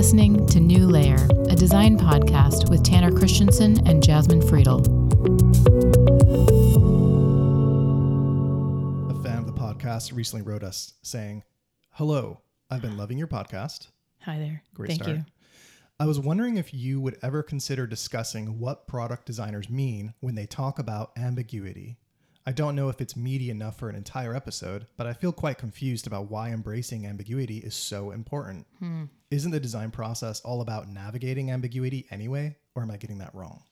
listening to New Layer, a design podcast with Tanner Christensen and Jasmine Friedel. A fan of the podcast recently wrote us saying, "Hello, I've been loving your podcast." Hi there. Great start. Thank you. I was wondering if you would ever consider discussing what product designers mean when they talk about ambiguity. I don't know if it's meaty enough for an entire episode, but I feel quite confused about why embracing ambiguity is so important. Isn't the design process all about navigating ambiguity anyway, or am I getting that wrong?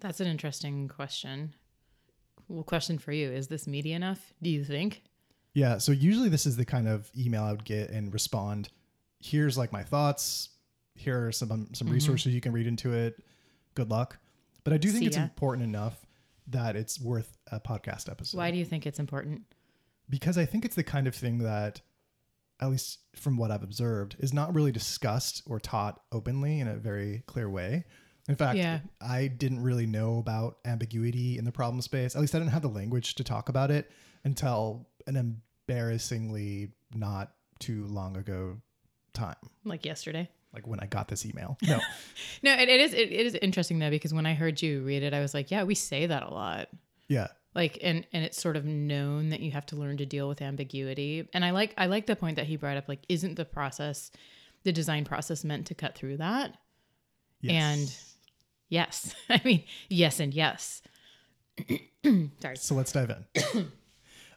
That's an interesting question. Well, question for you. Is this meaty enough, do you think? Yeah, so usually this is the kind of email I would get and respond, here's like my thoughts, here are some resources you can read into it, good luck. But I do think it's important enough that it's worth a podcast episode. Why do you think it's important? Because I think it's the kind of thing that, at least from what I've observed, is not really discussed or taught openly in a very clear way. In fact, I didn't really know about ambiguity in the problem space. At least I didn't have the language to talk about it until an embarrassingly not too long ago time. Like yesterday? Like when I got this email. No, it is interesting though, because when I heard you read it, I was like, yeah, we say that a lot. Yeah. Like, and it's sort of known that you have to learn to deal with ambiguity. And I like the point that he brought up, like, isn't the design process meant to cut through that? Yes. And yes, I mean, yes and yes. Sorry. So let's dive in.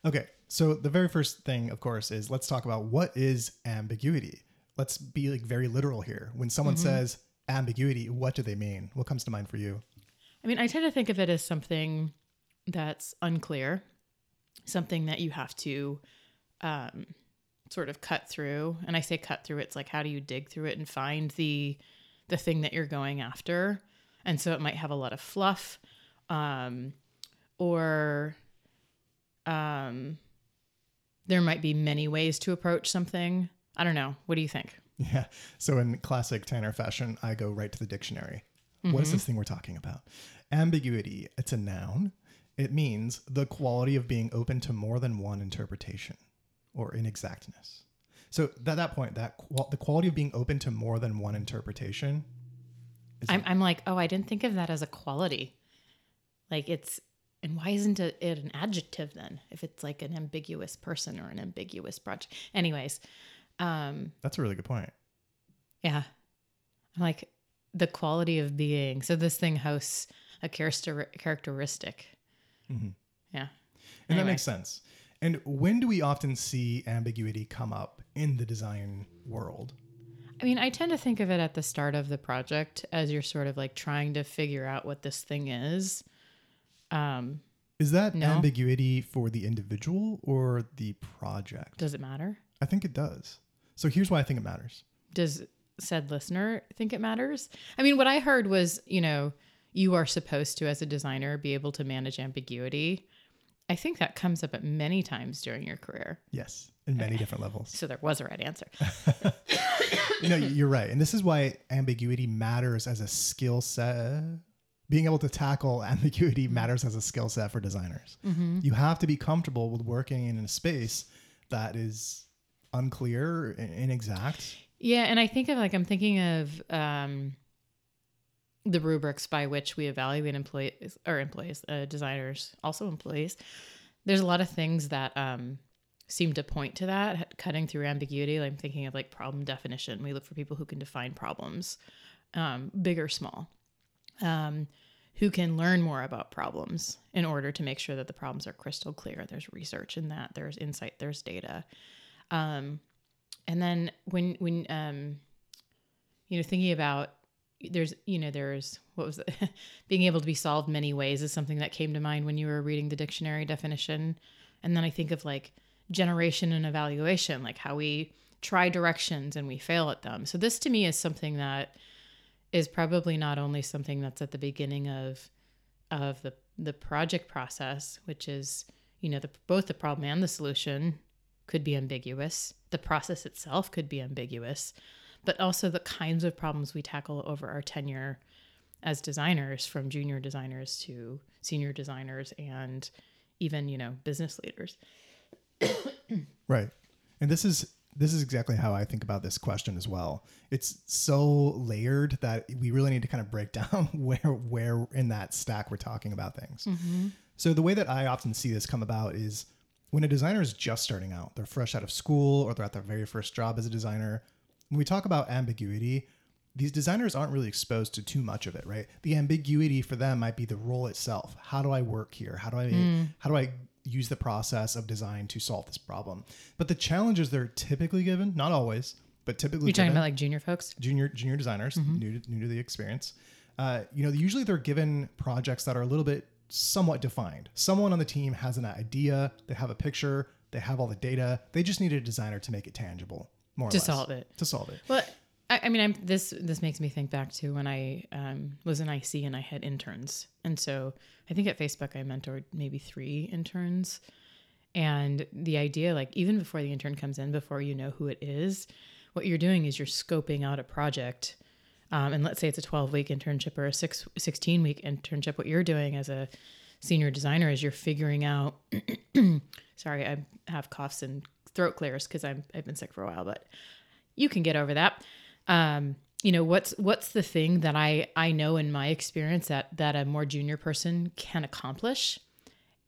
Okay. So the very first thing, of course, is let's talk about what is ambiguity. Let's be like very literal here. When someone says ambiguity, what do they mean? What comes to mind for you? I mean, I tend to think of it as something that's unclear, something that you have to sort of cut through. And I say cut through, it's like, how do you dig through it and find the thing that you're going after? And so it might have a lot of fluff or there might be many ways to approach something. I don't know. What do you think? Yeah. So in classic Tanner fashion, I go right to the dictionary. What is this thing we're talking about? Ambiguity. It's a noun. It means the quality of being open to more than one interpretation or inexactness. So at that point, the quality of being open to more than one interpretation. I'm like, oh, I didn't think of that as a quality. Like and why isn't it an adjective then? If it's like an ambiguous person or an ambiguous project. Anyways. That's a really good point. Yeah. I'm like the quality of being. So this thing hosts a characteristic. Mm-hmm. Yeah. And anyway. That makes sense. And when do we often see ambiguity come up in the design world? I mean, I tend to think of it at the start of the project as you're sort of like trying to figure out what this thing is. Is that ambiguity for the individual or the project? Does it matter? I think it does. So here's why I think it matters. Does said listener think it matters? I mean, what I heard was, you are supposed to, as a designer, be able to manage ambiguity. I think that comes up at many times during your career. Yes, in many different levels. So there was a right answer. No, you're right. And this is why ambiguity matters as a skill set. Being able to tackle ambiguity matters as a skill set for designers. Mm-hmm. You have to be comfortable with working in a space that is unclear, inexact. Yeah. And I think of I'm thinking of the rubrics by which we evaluate designers, also employees. There's a lot of things that seem to point to that, cutting through ambiguity. I'm thinking of like problem definition. We look for people who can define problems, big or small, who can learn more about problems in order to make sure that the problems are crystal clear. There's research in that, there's insight, there's data. And then when thinking about there's what was being able to be solved many ways is something that came to mind when you were reading the dictionary definition. And then I think of like generation and evaluation, like how we try directions and we fail at them. So this to me is something that is probably not only something that's at the beginning of the project process, which is, both the problem and the solution could be ambiguous. The process itself could be ambiguous, but also the kinds of problems we tackle over our tenure as designers, from junior designers to senior designers and even, business leaders. Right. And this is This is exactly how I think about this question as well. It's so layered that we really need to kind of break down where in that stack we're talking about things. Mm-hmm. So the way that I often see this come about is when a designer is just starting out, they're fresh out of school or they're at their very first job as a designer. When we talk about ambiguity, these designers aren't really exposed to too much of it, right? The ambiguity for them might be the role itself. How do I work here? How do I use the process of design to solve this problem? But the challenges they're typically given, not always, but typically given. You're talking about like junior folks? Junior designers, mm-hmm. new to the experience. Usually they're given projects that are a little bit somewhat defined. Someone on the team has an idea, they have a picture, they have all the data. They just need a designer to make it tangible, more or less. To solve it. Well, I mean, this makes me think back to when I was in IC and I had interns. And so I think at Facebook, I mentored maybe 3 interns. And the idea, like even before the intern comes in, before you know who it is, what you're doing is you're scoping out a project. And let's say it's a 12-week internship or a 16-week internship. What you're doing as a senior designer is you're figuring out, sorry, I have coughs and throat clears because I've been sick for a while, but you can get over that. What's the thing that I know in my experience that a more junior person can accomplish,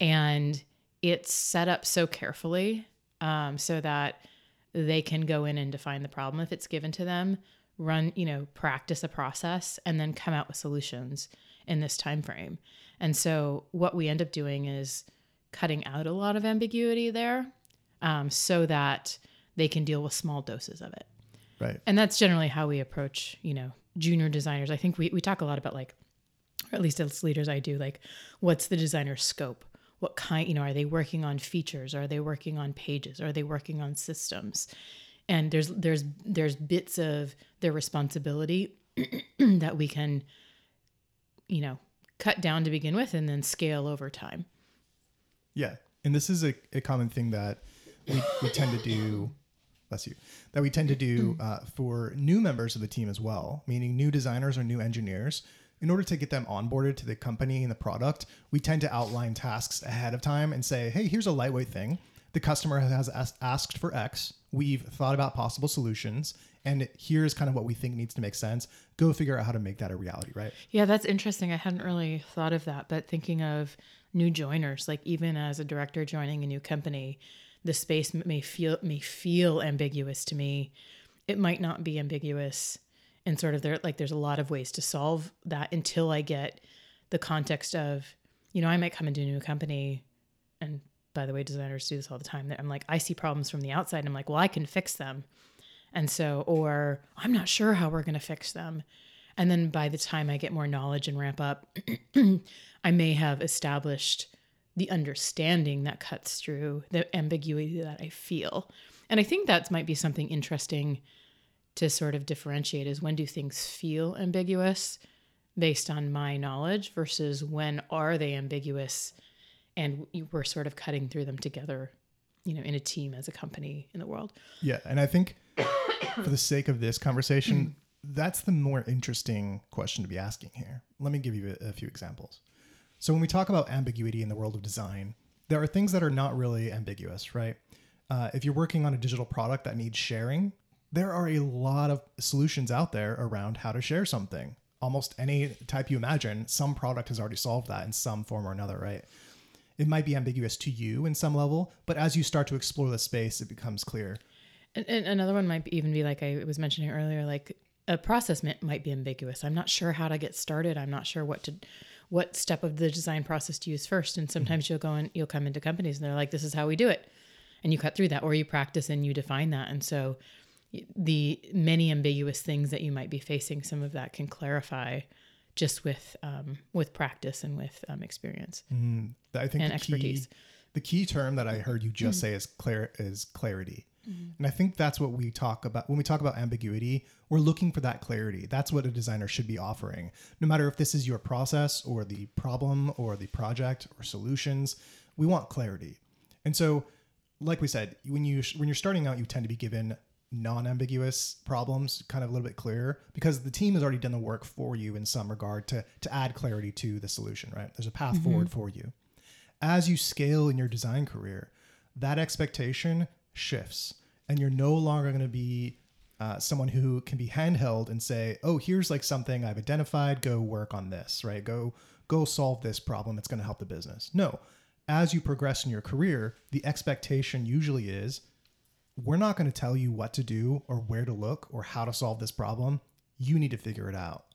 and it's set up so carefully, so that they can go in and define the problem if it's given to them, practice a process and then come out with solutions in this time frame. And so what we end up doing is cutting out a lot of ambiguity there, so that they can deal with small doses of it. Right. And that's generally how we approach, junior designers. I think we talk a lot about or at least as leaders I do, what's the designer scope? What kind, are they working on features? Are they working on pages? Are they working on systems? And there's bits of their responsibility that we can, cut down to begin with and then scale over time. Yeah. And this is a common thing that we tend to do. Bless you. That we tend to do for new members of the team as well, meaning new designers or new engineers. In order to get them onboarded to the company and the product, we tend to outline tasks ahead of time and say, hey, here's a lightweight thing. The customer has asked for X. We've thought about possible solutions. And here's kind of what we think needs to make sense. Go figure out how to make that a reality, right? Yeah, that's interesting. I hadn't really thought of that. But thinking of new joiners, even as a director joining a new company, the space may feel ambiguous to me. It might not be ambiguous, and sort of there's a lot of ways to solve that until I get the context of, I might come into a new company, and by the way, designers do this all the time. That I'm like, I see problems from the outside, and I'm like, well, I can fix them, and so, or I'm not sure how we're going to fix them, and then by the time I get more knowledge and ramp up, I may have established the understanding that cuts through the ambiguity that I feel. And I think that might be something interesting to sort of differentiate is when do things feel ambiguous based on my knowledge versus when are they ambiguous and we're sort of cutting through them together, in a team, as a company, in the world. Yeah. And I think for the sake of this conversation, that's the more interesting question to be asking here. Let me give you a few examples. So when we talk about ambiguity in the world of design, there are things that are not really ambiguous, right? If you're working on a digital product that needs sharing, there are a lot of solutions out there around how to share something. Almost any type you imagine, some product has already solved that in some form or another, right? It might be ambiguous to you in some level, but as you start to explore the space, it becomes clear. And another one might even be like I was mentioning earlier, like a process might be ambiguous. I'm not sure how to get started. I'm not sure what step of the design process to use first. And sometimes you'll come into companies and they're like, this is how we do it. And you cut through that, or you practice and you define that. And so the many ambiguous things that you might be facing, some of that can clarify just with practice and with experience. Mm-hmm. I think and expertise. The key term that I heard you just say is clarity. Mm-hmm. And I think that's what we talk about. When we talk about ambiguity, we're looking for that clarity. That's what a designer should be offering. No matter if this is your process or the problem or the project or solutions, we want clarity. And so, like we said, when you're starting out, you tend to be given non-ambiguous problems, kind of a little bit clearer, because the team has already done the work for you in some regard to add clarity to the solution, right? There's a path forward for you. As you scale in your design career, that expectation shifts. and you're no longer going to be someone who can be handheld and say, oh, here's like something I've identified, go work on this, right? Go solve this problem. It's going to help the business. No, as you progress in your career, the expectation usually is, we're not going to tell you what to do or where to look or how to solve this problem. You need to figure it out.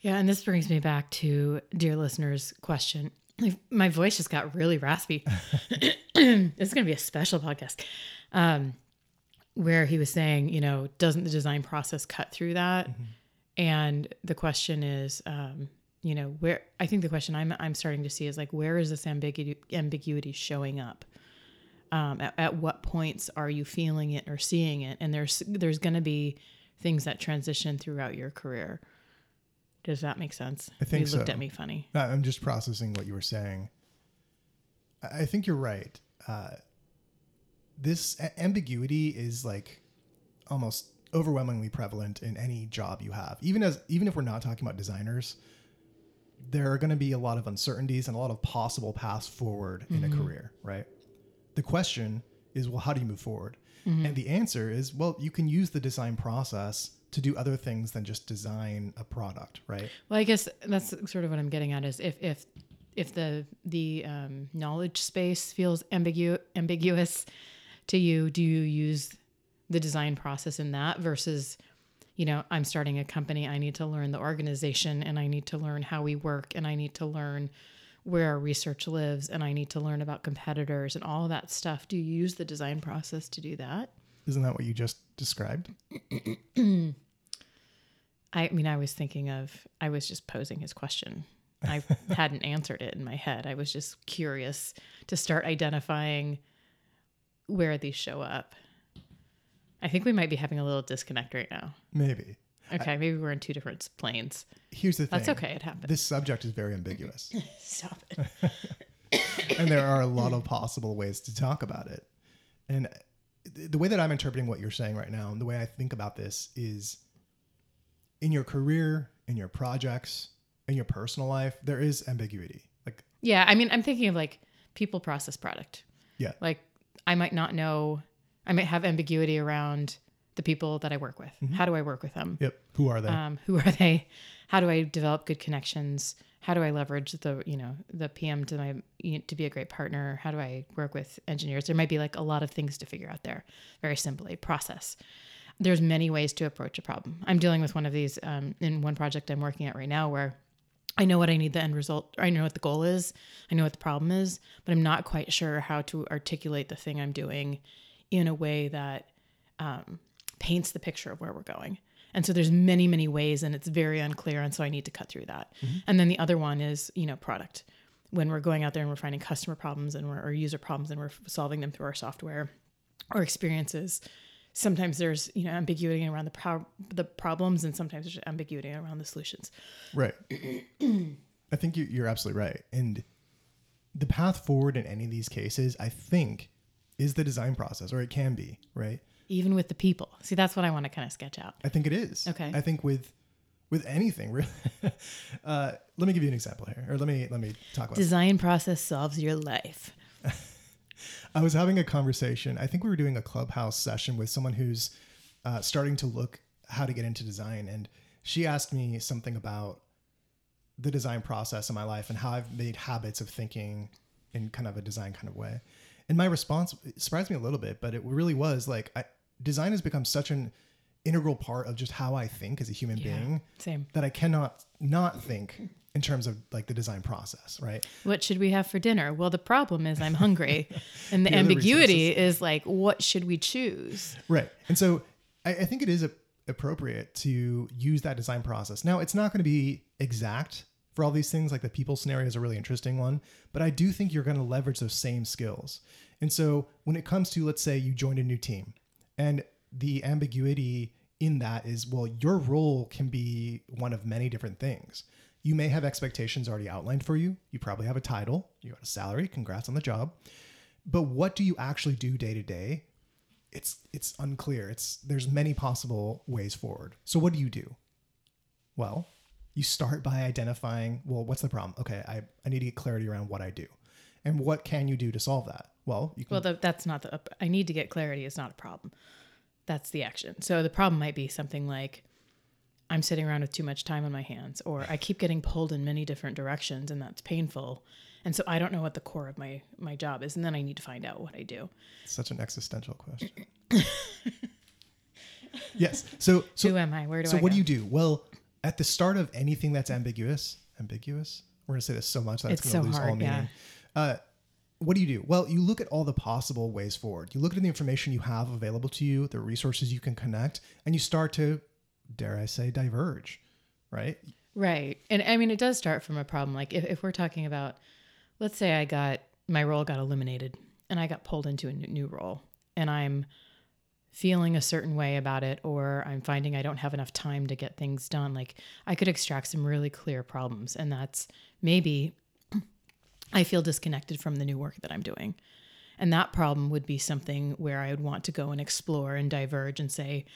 Yeah. And this brings me back to dear listeners' question. My voice just got really raspy. It's going to be a special podcast where he was saying, you know, doesn't the design process cut through that? Mm-hmm. And the question is, you know, where, I think the question I'm starting to see is like, where is this ambiguity showing up? At what points are you feeling it or seeing it? And there's going to be things that transition throughout your career. Does that make sense? I think so. You looked at me funny. No, I'm just processing what you were saying. I think you're right. This ambiguity is like almost overwhelmingly prevalent in any job you have. Even if we're not talking about designers, there are going to be a lot of uncertainties and a lot of possible paths forward in a career, right? The question is, well, how do you move forward? Mm-hmm. And the answer is, well, you can use the design process to do other things than just design a product, right? Well, I guess that's sort of what I'm getting at is if the knowledge space feels ambiguous to you, do you use the design process in that versus, you know, I'm starting a company, I need to learn the organization and I need to learn how we work and I need to learn where our research lives and I need to learn about competitors and all of that stuff. Do you use the design process to do that? Isn't that what you just described? I was just posing his question. I hadn't answered it in my head. I was just curious to start identifying where these show up. I think we might be having a little disconnect right now. Maybe. Okay, maybe we're in two different planes. Here's the thing. That's okay, it happens. This subject is very ambiguous. Stop it. And there are a lot of possible ways to talk about it. And the way that I'm interpreting what you're saying right now, and the way I think about this is in your career, in your projects, in your personal life, there is ambiguity. Like, yeah, I mean, I'm thinking of like people, process, product. Yeah. Like I might not know, I might have ambiguity around the people that I work with. Mm-hmm. How do I work with them? Yep. Who are they? How do I develop good connections? How do I leverage the PM to be a great partner? How do I work with engineers? There might be like a lot of things to figure out there. Very simply, process. There's many ways to approach a problem. I'm dealing with one of these in one project I'm working at right now where I know what I need the end result, or I know what the goal is, I know what the problem is, but I'm not quite sure how to articulate the thing I'm doing in a way that paints the picture of where we're going. And so there's many, many ways and it's very unclear. And so I need to cut through that. Mm-hmm. And then the other one is, you know, product. When we're going out there and we're finding customer problems or user problems and we're solving them through our software or experiences, sometimes there's, you know, ambiguity around the problems and sometimes there's ambiguity around the solutions. Right. I think you're absolutely right. And the path forward in any of these cases, I think, is the design process, or it can be, right? Even with the people. See, that's what I want to kind of sketch out. I think it is. Okay. I think with anything, really. Let me give you an example here, or let me talk about design process solves your life. I was having a conversation. I think we were doing a Clubhouse session with someone who's starting to look how to get into design. And she asked me something about the design process in my life and how I've made habits of thinking in kind of a design kind of way. And my response surprised me a little bit, but it really was like, design has become such an integral part of just how I think as a human being. Same. That I cannot not think in terms of like the design process, right? What should we have for dinner? Well, the problem is I'm hungry. And the ambiguity is like, what should we choose? Right. And so I think it is appropriate to use that design process. Now, it's not going to be exact for all these things. Like the people scenario is a really interesting one, but I do think you're going to leverage those same skills. And so when it comes to, let's say you joined a new team and the ambiguity in that is, well, your role can be one of many different things. You may have expectations already outlined for you. You probably have a title, you got a salary, congrats on the job. But what do you actually do day to day? It's unclear. There's many possible ways forward. So what do? Well, you start by identifying, well, what's the problem? Okay, I need to get clarity around what I do. And what can you do to solve that? Well, you can... Well, that's not the... I need to get clarity is not a problem. That's the action. So the problem might be something like, I'm sitting around with too much time on my hands, or I keep getting pulled in many different directions and that's painful. And so I don't know what the core of my job is. And then I need to find out what I do. Such an existential question. Yes. So who am I? Where do I go? So what do you do? Well, at the start of anything that's ambiguous, we're going to say this so much that it's going to lose all meaning. Yeah. What do you do? Well, you look at all the possible ways forward. You look at the information you have available to you, the resources you can connect, and you start to, dare I say, diverge, right? Right. And I mean, it does start from a problem. Like if we're talking about, let's say my role got eliminated and I got pulled into a new role and I'm feeling a certain way about it, or I'm finding I don't have enough time to get things done. Like I could extract some really clear problems, and that's maybe I feel disconnected from the new work that I'm doing. And that problem would be something where I would want to go and explore and diverge and say,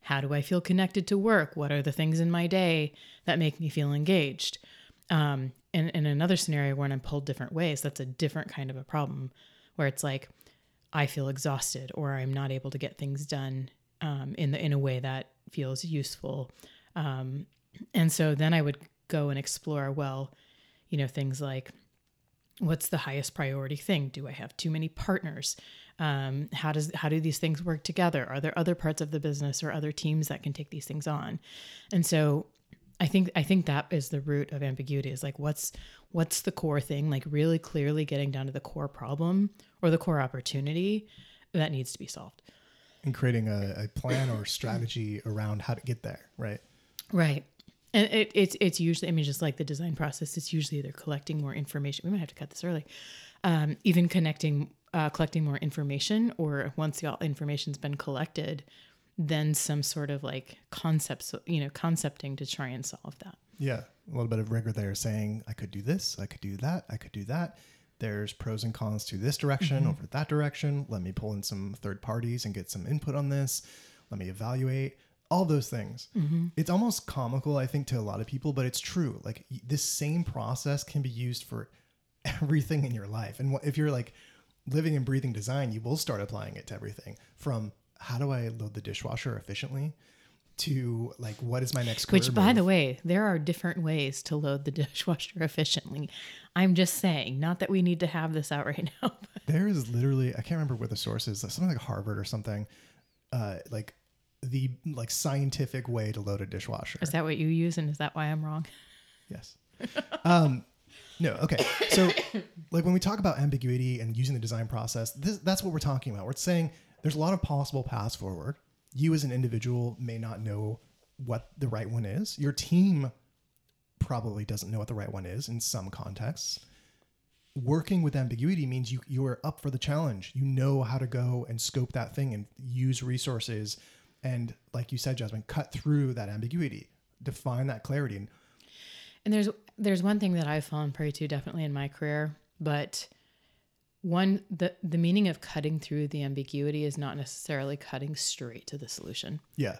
how do I feel connected to work? What are the things in my day that make me feel engaged? And in another scenario when I'm pulled different ways, that's a different kind of a problem where it's like, I feel exhausted, or I'm not able to get things done in a way that feels useful. And so then I would go and explore, well, you know, things like, what's the highest priority thing? Do I have too many partners? How do these things work together? Are there other parts of the business or other teams that can take these things on? And so I think that is the root of ambiguity, is like, what's the core thing? Like really clearly getting down to the core problem or the core opportunity that needs to be solved. And creating a plan or strategy around how to get there, right? Right. And it's usually, I mean, just like the design process, it's usually they're collecting more information. We might have to cut this early. Even collecting more information, or once all information's been collected, then some sort of like concepts, you know, concepting to try and solve that. Yeah. A little bit of rigor there, saying, I could do this, I could do that, I could do that. There's pros and cons to this direction over that direction. Let me pull in some third parties and get some input on this. Let me evaluate. All those things. Mm-hmm. It's almost comical, I think, to a lot of people, but it's true. Like this same process can be used for everything in your life. And if you're like living and breathing design, you will start applying it to everything, from how do I load the dishwasher efficiently to like, what is my next career move? Which, by the way, there are different ways to load the dishwasher efficiently. I'm just saying, not that we need to have this out right now. But. There is literally, I can't remember where the source is, something like Harvard or something, the like scientific way to load a dishwasher. Is that what you use? And is that why I'm wrong? Yes. No. Okay. So like when we talk about ambiguity and using the design process, that's what we're talking about. We're saying there's a lot of possible paths forward. You as an individual may not know what the right one is. Your team probably doesn't know what the right one is in some contexts. Working with ambiguity means you are up for the challenge. You know how to go and scope that thing and use resources. And like you said, Jasmine, cut through that ambiguity, define that clarity. And there's one thing that I've fallen prey to definitely in my career, but one, the meaning of cutting through the ambiguity is not necessarily cutting straight to the solution. Yeah.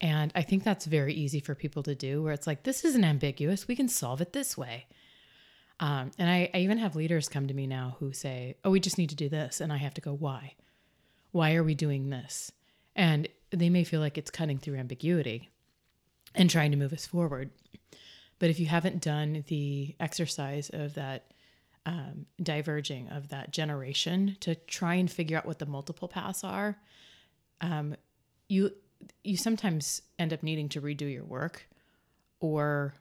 And I think that's very easy for people to do, where it's like, this isn't ambiguous. We can solve it this way. And I even have leaders come to me now who say, oh, we just need to do this. And I have to go, why? Why are we doing this? And they may feel like it's cutting through ambiguity and trying to move us forward. But if you haven't done the exercise of that diverging, of that generation, to try and figure out what the multiple paths are, you sometimes end up needing to redo your work, or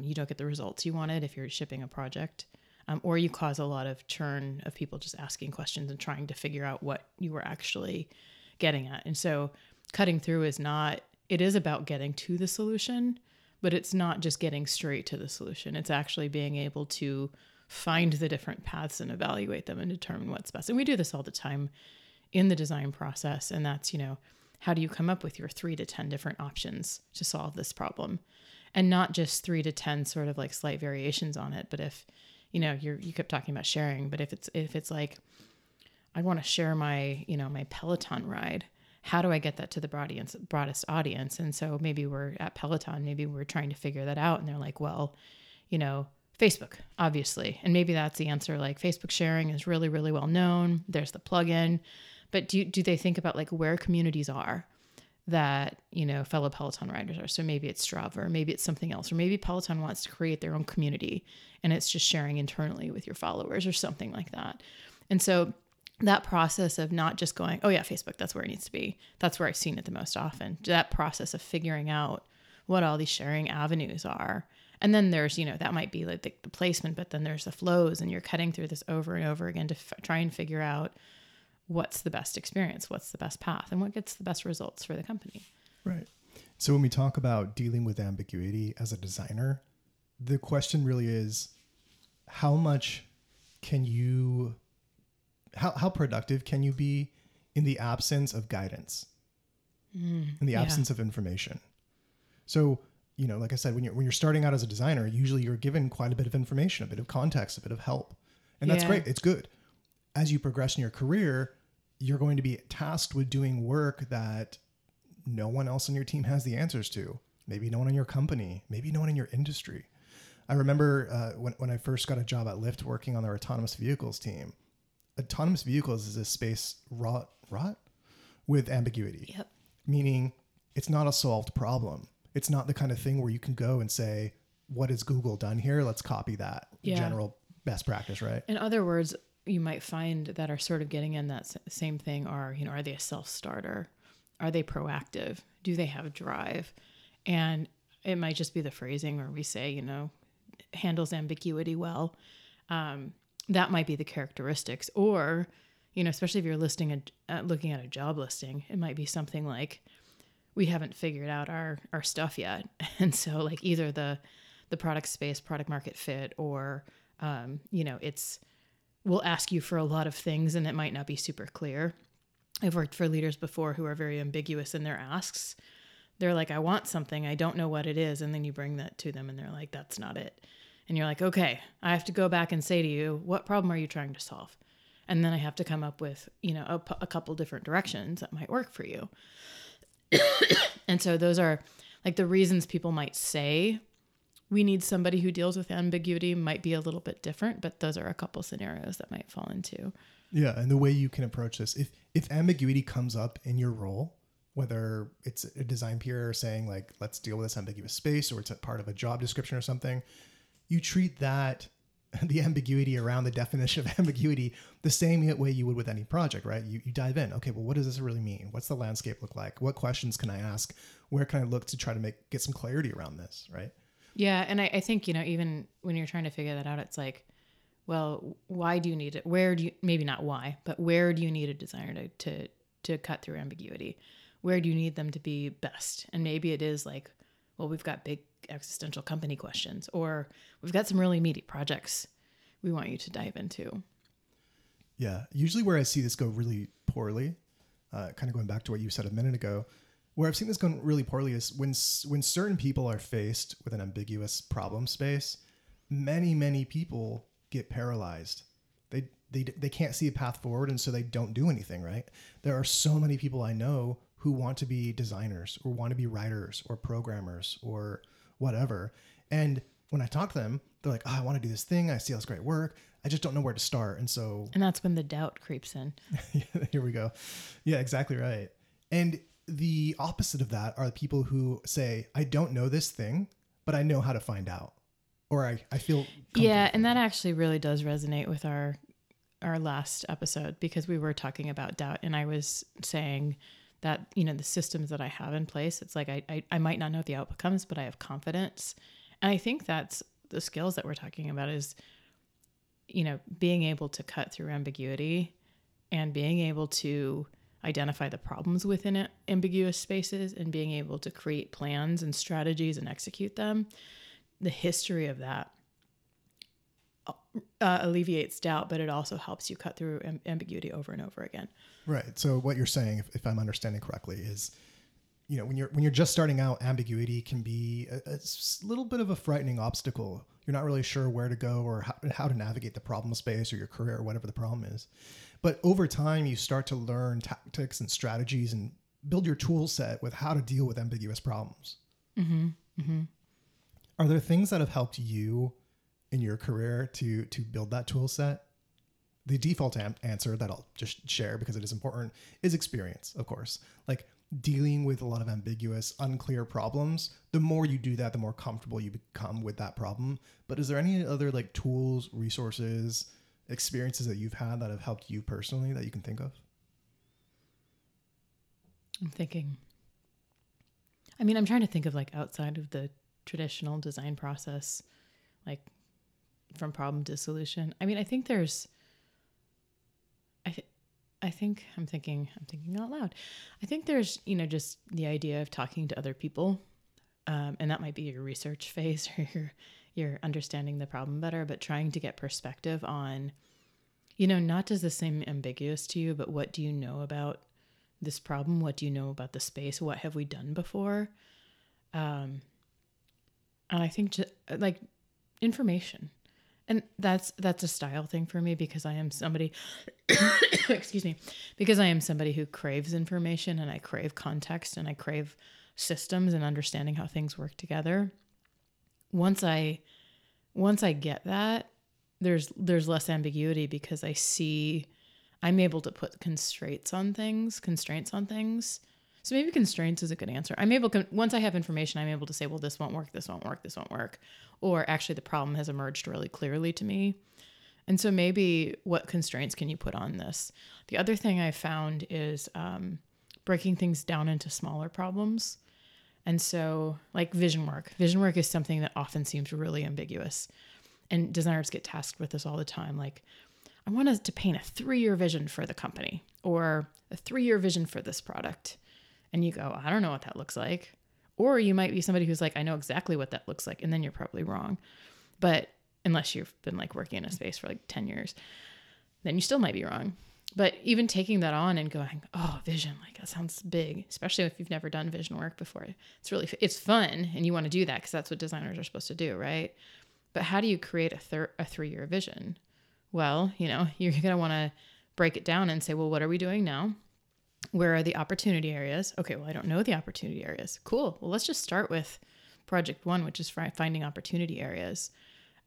you don't get the results you wanted if you're shipping a project, or you cause a lot of churn of people just asking questions and trying to figure out what you were actually getting at. And so cutting through is about getting to the solution, but it's not just getting straight to the solution. It's actually being able to find the different paths and evaluate them and determine what's best. And we do this all the time in the design process. And that's, you know, how do you come up with your 3 to 10 different options to solve this problem, and not just 3 to 10 sort of like slight variations on it. But if, you know, you kept talking about sharing, but if it's like, I want to share my, you know, my Peloton ride. How do I get that to the broadest audience? And so maybe we're at Peloton, maybe we're trying to figure that out. And they're like, well, you know, Facebook, obviously. And maybe that's the answer. Like Facebook sharing is really, really well known. There's the plugin. But do they think about like where communities are that, you know, fellow Peloton riders are? So maybe it's Strava, or maybe it's something else, or maybe Peloton wants to create their own community and it's just sharing internally with your followers or something like that. And so that process of not just going, oh yeah, Facebook, that's where it needs to be. That's where I've seen it the most often. That process of figuring out what all these sharing avenues are. And then there's, you know, that might be like the placement, but then there's the flows, and you're cutting through this over and over again to try and figure out what's the best experience, what's the best path, and what gets the best results for the company. Right. So when we talk about dealing with ambiguity as a designer, the question really is, how much can you, how productive can you be in the absence of guidance, in the absence of information? So, you know, like I said, when you're starting out as a designer, usually you're given quite a bit of information, a bit of context, a bit of help. And that's great. It's good. As you progress in your career, you're going to be tasked with doing work that no one else on your team has the answers to. Maybe no one in your company, maybe no one in your industry. I remember when I first got a job at Lyft working on their autonomous vehicles team. Autonomous vehicles is a space wrought with ambiguity, meaning it's not a solved problem. It's not the kind of thing where you can go and say, what has Google done here? Let's copy that general best practice, right? In other words, you might find that are sort of getting in that same thing are, you know, are they a self-starter? Are they proactive? Do they have drive? And it might just be the phrasing where we say, you know, handles ambiguity well. That might be the characteristics. Or, you know, especially if you're looking at a job listing, it might be something like, we haven't figured out our stuff yet. And so like either the product space, product market fit, or, you know, it's, we'll ask you for a lot of things and it might not be super clear. I've worked for leaders before who are very ambiguous in their asks. They're like, I want something. I don't know what it is. And then you bring that to them and they're like, that's not it. And you're like, okay, I have to go back and say to you, what problem are you trying to solve? And then I have to come up with, you know, a couple different directions that might work for you. And so those are like the reasons people might say we need somebody who deals with ambiguity might be a little bit different, but those are a couple scenarios that might fall into. Yeah. And the way you can approach this, if ambiguity comes up in your role, whether it's a design peer saying like, let's deal with this ambiguous space, or it's a part of a job description or something, you treat that, the ambiguity around the definition of ambiguity, the same way you would with any project, right? You dive in. Okay, well, what does this really mean? What's the landscape look like? What questions can I ask? Where can I look to try to get some clarity around this, right? Yeah. And I think, you know, even when you're trying to figure that out, it's like, well, why do you need it? Where do you, maybe not why, but where do you need a designer to cut through ambiguity? Where do you need them to be best? And maybe it is like, well, we've got big existential company questions, or we've got some really meaty projects we want you to dive into. Yeah. Usually where I see this go really poorly, kind of going back to what you said a minute ago, where I've seen this going really poorly is when certain people are faced with an ambiguous problem space, many people get paralyzed. They can't see a path forward, and so they don't do anything, right? There are so many people I know who want to be designers or want to be writers or programmers or whatever. And when I talk to them, they're like, oh, I want to do this thing. I see all this great work. I just don't know where to start. And that's when the doubt creeps in. Here we go. Yeah, exactly right. And the opposite of that are the people who say, I don't know this thing, but I know how to find out. Or I feel comfortable. Yeah, and that actually really does resonate with our last episode, because we were talking about doubt, and I was saying that, you know, the systems that I have in place, it's like I might not know what the outcomes, but I have confidence. And I think that's the skills that we're talking about is, you know, being able to cut through ambiguity and being able to identify the problems within ambiguous spaces and being able to create plans and strategies and execute them. The history of that alleviates doubt, but it also helps you cut through ambiguity over and over again. Right. So what you're saying, if I'm understanding correctly, is, you know, when you're just starting out, ambiguity can be a little bit of a frightening obstacle. You're not really sure where to go or how to navigate the problem space or your career or whatever the problem is. But over time, you start to learn tactics and strategies and build your tool set with how to deal with ambiguous problems. Mm-hmm. Mm-hmm. Are there things that have helped you in your career to build that tool set? The default answer that I'll just share because it is important is experience, of course. Like dealing with a lot of ambiguous, unclear problems, the more you do that, the more comfortable you become with that problem. But is there any other like tools, resources, experiences that you've had that have helped you personally that you can think of? I'm thinking. I mean, I'm trying to think of like outside of the traditional design process, like from problem to solution. I mean, I think there's, I'm thinking out loud. I think there's, you know, just the idea of talking to other people. And that might be your research phase or your understanding the problem better, but trying to get perspective on, you know, not does this seem ambiguous to you, but what do you know about this problem? What do you know about the space? What have we done before? And I think just like information. And that's a style thing for me because I am somebody, excuse me, because I am somebody who craves information and I crave context and I crave systems and understanding how things work together. Once I get that, there's less ambiguity because I see I'm able to put constraints on things. So maybe constraints is a good answer. Once I have information, I'm able to say, well, this won't work. Or actually the problem has emerged really clearly to me. And so maybe what constraints can you put on this? The other thing I found is breaking things down into smaller problems. And so like vision work. Vision work is something that often seems really ambiguous. And designers get tasked with this all the time. Like, I want us to paint a 3-year vision for the company or a 3-year vision for this product. And you go, I don't know what that looks like. Or you might be somebody who's like, I know exactly what that looks like. And then you're probably wrong. But unless you've been like working in a space for like 10 years, then you still might be wrong. But even taking that on and going, oh, vision, like that sounds big, especially if you've never done vision work before. It's fun. And you want to do that because that's what designers are supposed to do, right? But how do you create a 3-year vision? Well, you know, you're going to want to break it down and say, well, what are we doing now? Where are the opportunity areas? Okay, well, I don't know the opportunity areas. Cool. Well, let's just start with project 1, which is finding opportunity areas.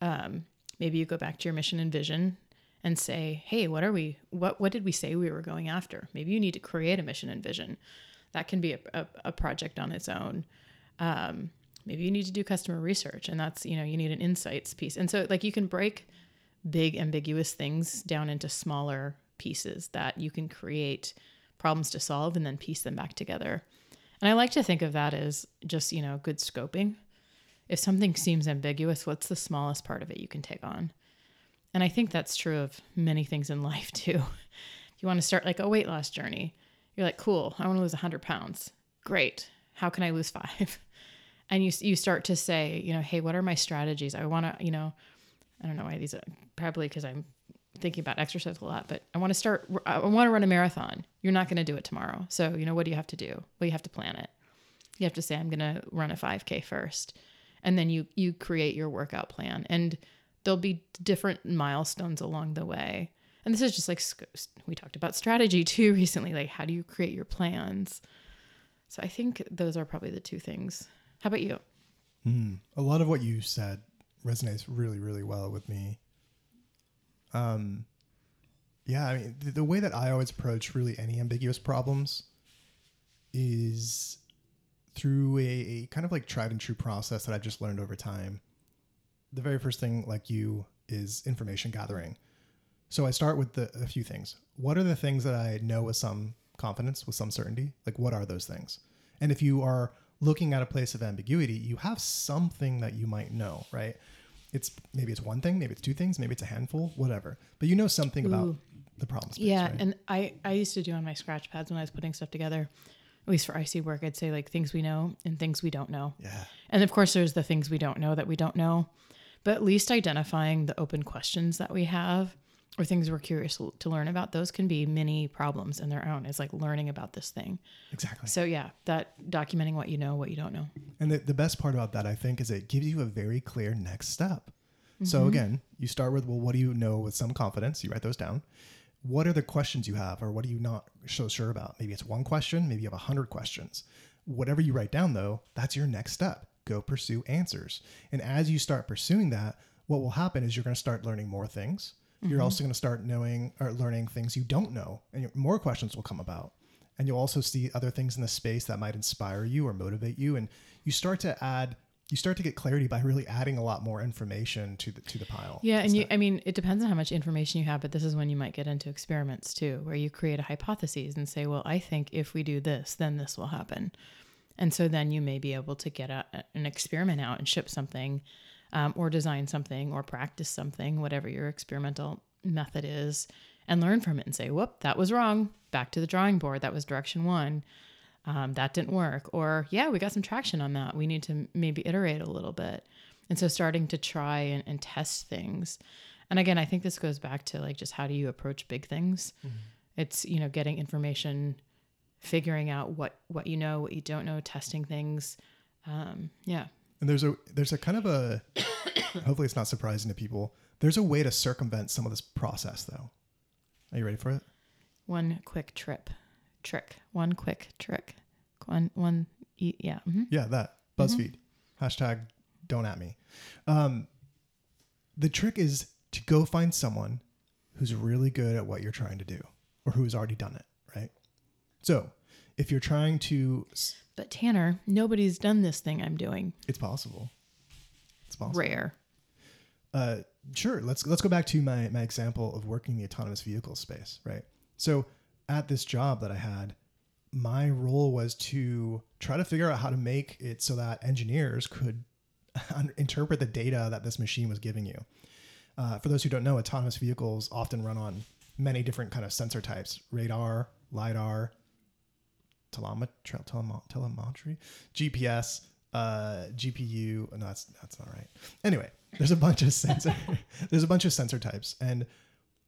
Maybe you go back to your mission and vision and say, hey, what did we say we were going after? Maybe you need to create a mission and vision. That can be a project on its own. Maybe you need to do customer research and that's, you know, you need an insights piece. And so like you can break big ambiguous things down into smaller pieces that you can create problems to solve and then piece them back together. And I like to think of that as just, you know, good scoping. If something seems ambiguous, what's the smallest part of it you can take on? And I think that's true of many things in life too. If you want to start like a weight loss journey, you're like, cool, I want to lose 100 pounds. Great. How can I lose 5? And you start to say, you know, hey, what are my strategies? I want to, you know, I don't know why these are, probably because I'm thinking about exercise a lot, but I want to run a marathon. You're not going to do it tomorrow. So, you know, what do you have to do? Well, you have to plan it. You have to say, I'm going to run a 5K first. And then you create your workout plan and there'll be different milestones along the way. And this is just like, we talked about strategy too recently. Like, how do you create your plans? So I think those are probably the two things. How about you? A lot of what you said resonates really, really well with me. Yeah, I mean, the way that I always approach really any ambiguous problems is through a kind of like tried and true process that I've just learned over time. The very first thing, like you, is information gathering. So I start with a few things. What are the things that I know with some confidence, with some certainty? Like, what are those things? And if you are looking at a place of ambiguity, you have something that you might know, right? Maybe it's one thing, maybe it's two things, maybe it's a handful, whatever. But you know something about the problem space, yeah, right? And I used to do on my scratch pads when I was putting stuff together, at least for IC work, I'd say like things we know and things we don't know. Yeah. And of course there's the things we don't know that we don't know, but at least identifying the open questions that we have or things we're curious to learn about, those can be mini problems in their own. It's like learning about this thing. Exactly. So yeah, that documenting what you know, what you don't know. And the best part about that, I think, is it gives you a very clear next step. Mm-hmm. So again, you start with, well, what do you know with some confidence? You write those down. What are the questions you have or what are you not so sure about? Maybe it's one question, maybe you have 100 questions. Whatever you write down though, that's your next step. Go pursue answers. And as you start pursuing that, what will happen is you're going to start learning more things. Mm-hmm. You're also going to start knowing or learning things you don't know, and more questions will come about. And you'll also see other things in the space that might inspire you or motivate you. And you start to get clarity by really adding a lot more information to the pile. Yeah. And I mean, it depends on how much information you have, but this is when you might get into experiments too, where you create a hypothesis and say, well, I think if we do this, then this will happen. And so then you may be able to get an experiment out and ship something, or design something or practice something, whatever your experimental method is, and learn from it and say, whoop, that was wrong. Back to the drawing board. That was direction one. That didn't work. Or yeah, we got some traction on that. We need to maybe iterate a little bit. And so starting to try and test things. And again, I think this goes back to like, just how do you approach big things? Mm-hmm. It's, you know, getting information, figuring out what you know, what you don't know, testing things. Yeah. And there's a kind of a, hopefully it's not surprising to people. There's a way to circumvent some of this process though. Are you ready for it? One quick trick. Yeah. Mm-hmm. Yeah. That BuzzFeed # don't at me. The trick is to go find someone who's really good at what you're trying to do or who has already done it. Right. So if you're trying to, but Tanner, nobody's done this thing I'm doing. It's possible. Rare. Sure. Let's go back to my example of working the autonomous vehicle space. Right. So at this job that I had, my role was to try to figure out how to make it so that engineers could interpret the data that this machine was giving you. For those who don't know, autonomous vehicles often run on many different kind of sensor types: radar, LiDAR, telemetry, GPS, GPU. No, that's not right. Anyway, there's a bunch of sensor types. And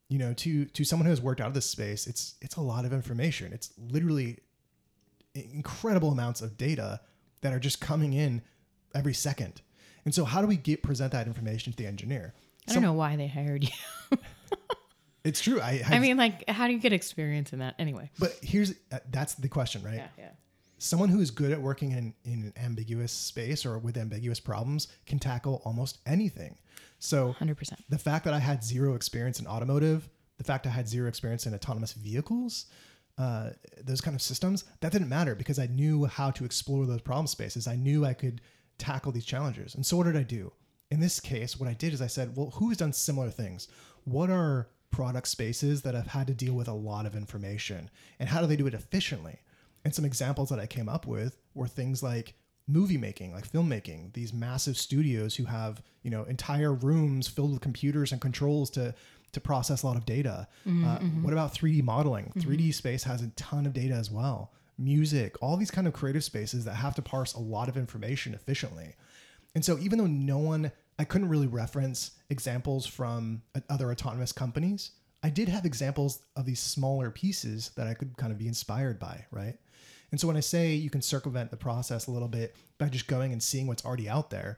you know, to someone who has worked out of this space, it's a lot of information. It's literally incredible amounts of data that are just coming in every second. And so how do we present that information to the engineer? I don't know why they hired you. It's true. I mean, like, how do you get experience in that anyway? But that's the question, right? Yeah. Someone who is good at working in an ambiguous space or with ambiguous problems can tackle almost anything. So 100%. The fact that I had zero experience in automotive, the fact I had zero experience in autonomous vehicles, those kind of systems, that didn't matter because I knew how to explore those problem spaces. I knew I could tackle these challenges. And so what did I do? In this case, what I did is I said, well, who's done similar things? What are product spaces that have had to deal with a lot of information and how do they do it efficiently? And some examples that I came up with were things like movie making, like filmmaking, these massive studios who have, you know, entire rooms filled with computers and controls to process a lot of data. Mm-hmm. What about 3D modeling? Mm-hmm. 3D space has a ton of data as well. Music, all these kind of creative spaces that have to parse a lot of information efficiently. And so even though I couldn't really reference examples from other autonomous companies, I did have examples of these smaller pieces that I could kind of be inspired by, right? And so when I say you can circumvent the process a little bit by just going and seeing what's already out there,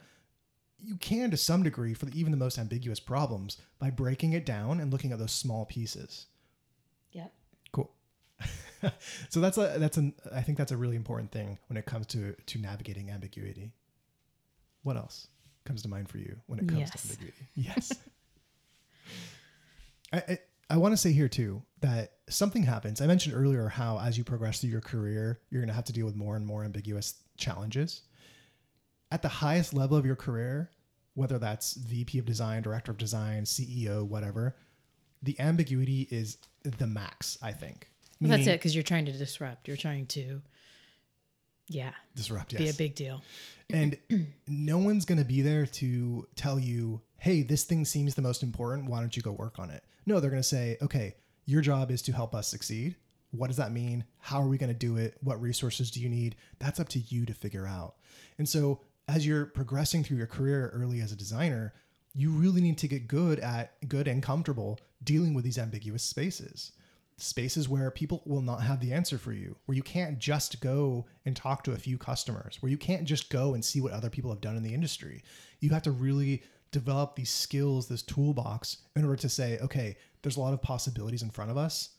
you can to some degree for even the most ambiguous problems by breaking it down and looking at those small pieces. Yep. Cool. So I think that's a really important thing when it comes to navigating ambiguity. What else comes to mind for you when it comes to ambiguity? Yes. I want to say here too that something happens. I mentioned earlier how as you progress through your career, you're going to have to deal with more and more ambiguous challenges. At the highest level of your career, whether that's VP of design, director of design, CEO, whatever, the ambiguity is the max, I think. Well, that's it, because you're trying to disrupt. You're trying to, disrupt, yes. Be a big deal. And no one's going to be there to tell you, hey, this thing seems the most important. Why don't you go work on it? No, they're going to say, okay, your job is to help us succeed. What does that mean? How are we going to do it? What resources do you need? That's up to you to figure out. And so as you're progressing through your career early as a designer, you really need to get good and comfortable dealing with these ambiguous spaces where people will not have the answer for you, where you can't just go and talk to a few customers, where you can't just go and see what other people have done in the industry. You have to really develop these skills, this toolbox in order to say, okay, there's a lot of possibilities in front of us.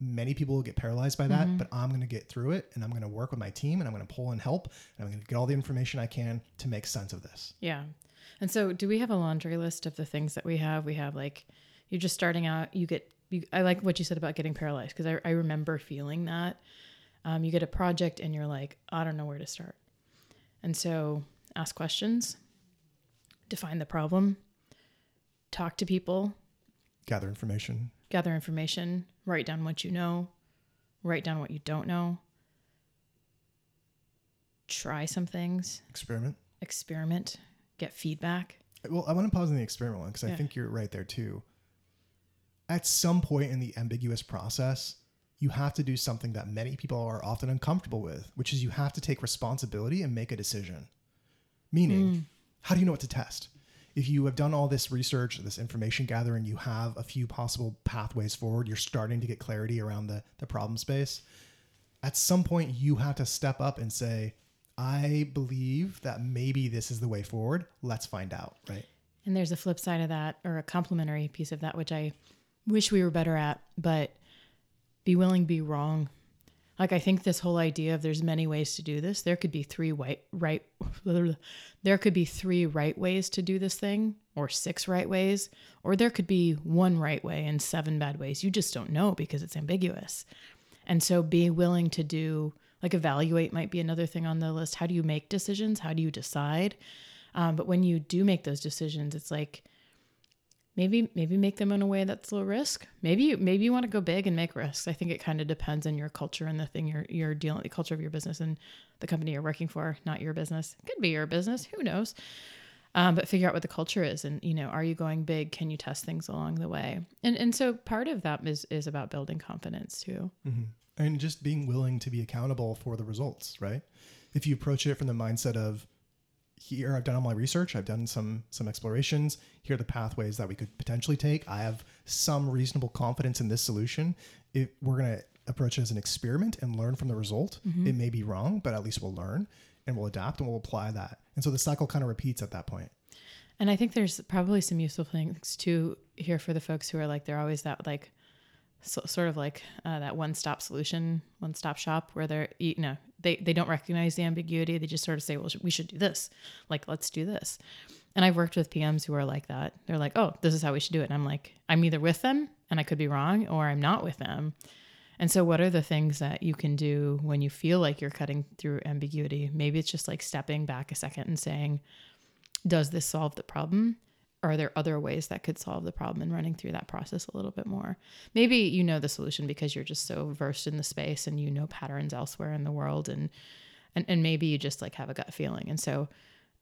many people will get paralyzed by that, mm-hmm. but I'm going to get through it, and I'm going to work with my team, and I'm going to pull in help, and I'm going to get all the information I can to make sense of this. Yeah. And so do we have a laundry list of the things that we have? We have like, you're just starting out, I like what you said about getting paralyzed, because I remember feeling that. You get a project and you're like, I don't know where to start. And so ask questions, define the problem, talk to people, gather information, write down what you know, write down what you don't know, try some things, experiment, get feedback. Well, I want to pause on the experiment one, because I think you're right there too. At some point in the ambiguous process, you have to do something that many people are often uncomfortable with, which is you have to take responsibility and make a decision. Meaning, how do you know what to test? If you have done all this research, this information gathering, you have a few possible pathways forward, you're starting to get clarity around the problem space. At some point, you have to step up and say, I believe that maybe this is the way forward. Let's find out, right? And there's a flip side of that, or a complementary piece of that, which I wish we were better at, but be willing, be wrong. Like, I think this whole idea of there's many ways to do this, there could be 3 right ways to do this thing, or 6 right ways, or there could be 1 right way and 7 bad ways. You just don't know because it's ambiguous. And so be willing to do, like, evaluate might be another thing on the list. How do you make decisions? How do you decide? But when you do make those decisions, it's like, Maybe make them in a way that's low risk. Maybe you want to go big and make risks. I think it kind of depends on your culture and the thing you're dealing with, the culture of your business and the company you're working for, not your business. It could be your business, who knows? But figure out what the culture is, and, you know, are you going big? Can you test things along the way? And so part of that is about building confidence too. Mm-hmm. And just being willing to be accountable for the results, right? If you approach it from the mindset of, here, I've done all my research, I've done some explorations, here are the pathways that we could potentially take, I have some reasonable confidence in this solution. If we're going to approach it as an experiment and learn from the result, it may be wrong, but at least we'll learn and we'll adapt and we'll apply that. And so the cycle kind of repeats at that point. And I think there's probably some useful things too here for the folks who are like, they're always that like, so, sort of like that one-stop solution, one-stop shop, where they're, you know, they don't recognize the ambiguity. They just sort of say, well, we should do this. Like, let's do this. And I've worked with PMs who are like that. They're like, oh, this is how we should do it. And I'm like, I'm either with them and I could be wrong, or I'm not with them. And so what are the things that you can do when you feel like you're cutting through ambiguity? Maybe it's just like stepping back a second and saying, does this solve the problem? Are there other ways that could solve the problem, and running through that process a little bit more? Maybe you know the solution because you're just so versed in the space and you know patterns elsewhere in the world, and maybe you just like have a gut feeling. And so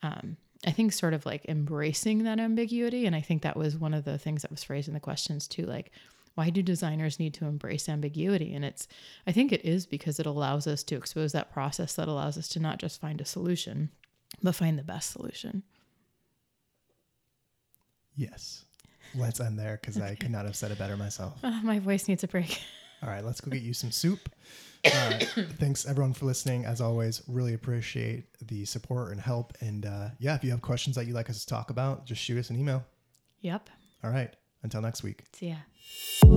I think sort of like embracing that ambiguity. And I think that was one of the things that was phrased in the questions too, like, why do designers need to embrace ambiguity? And I think it is because it allows us to expose that process that allows us to not just find a solution, but find the best solution. Yes. Let's end there, because I could not have said it better myself. My voice needs a break. All right, let's go get you some soup. Thanks, everyone, for listening. As always, really appreciate the support and help. And if you have questions that you'd like us to talk about, just shoot us an email. Yep. All right. Until next week. See ya.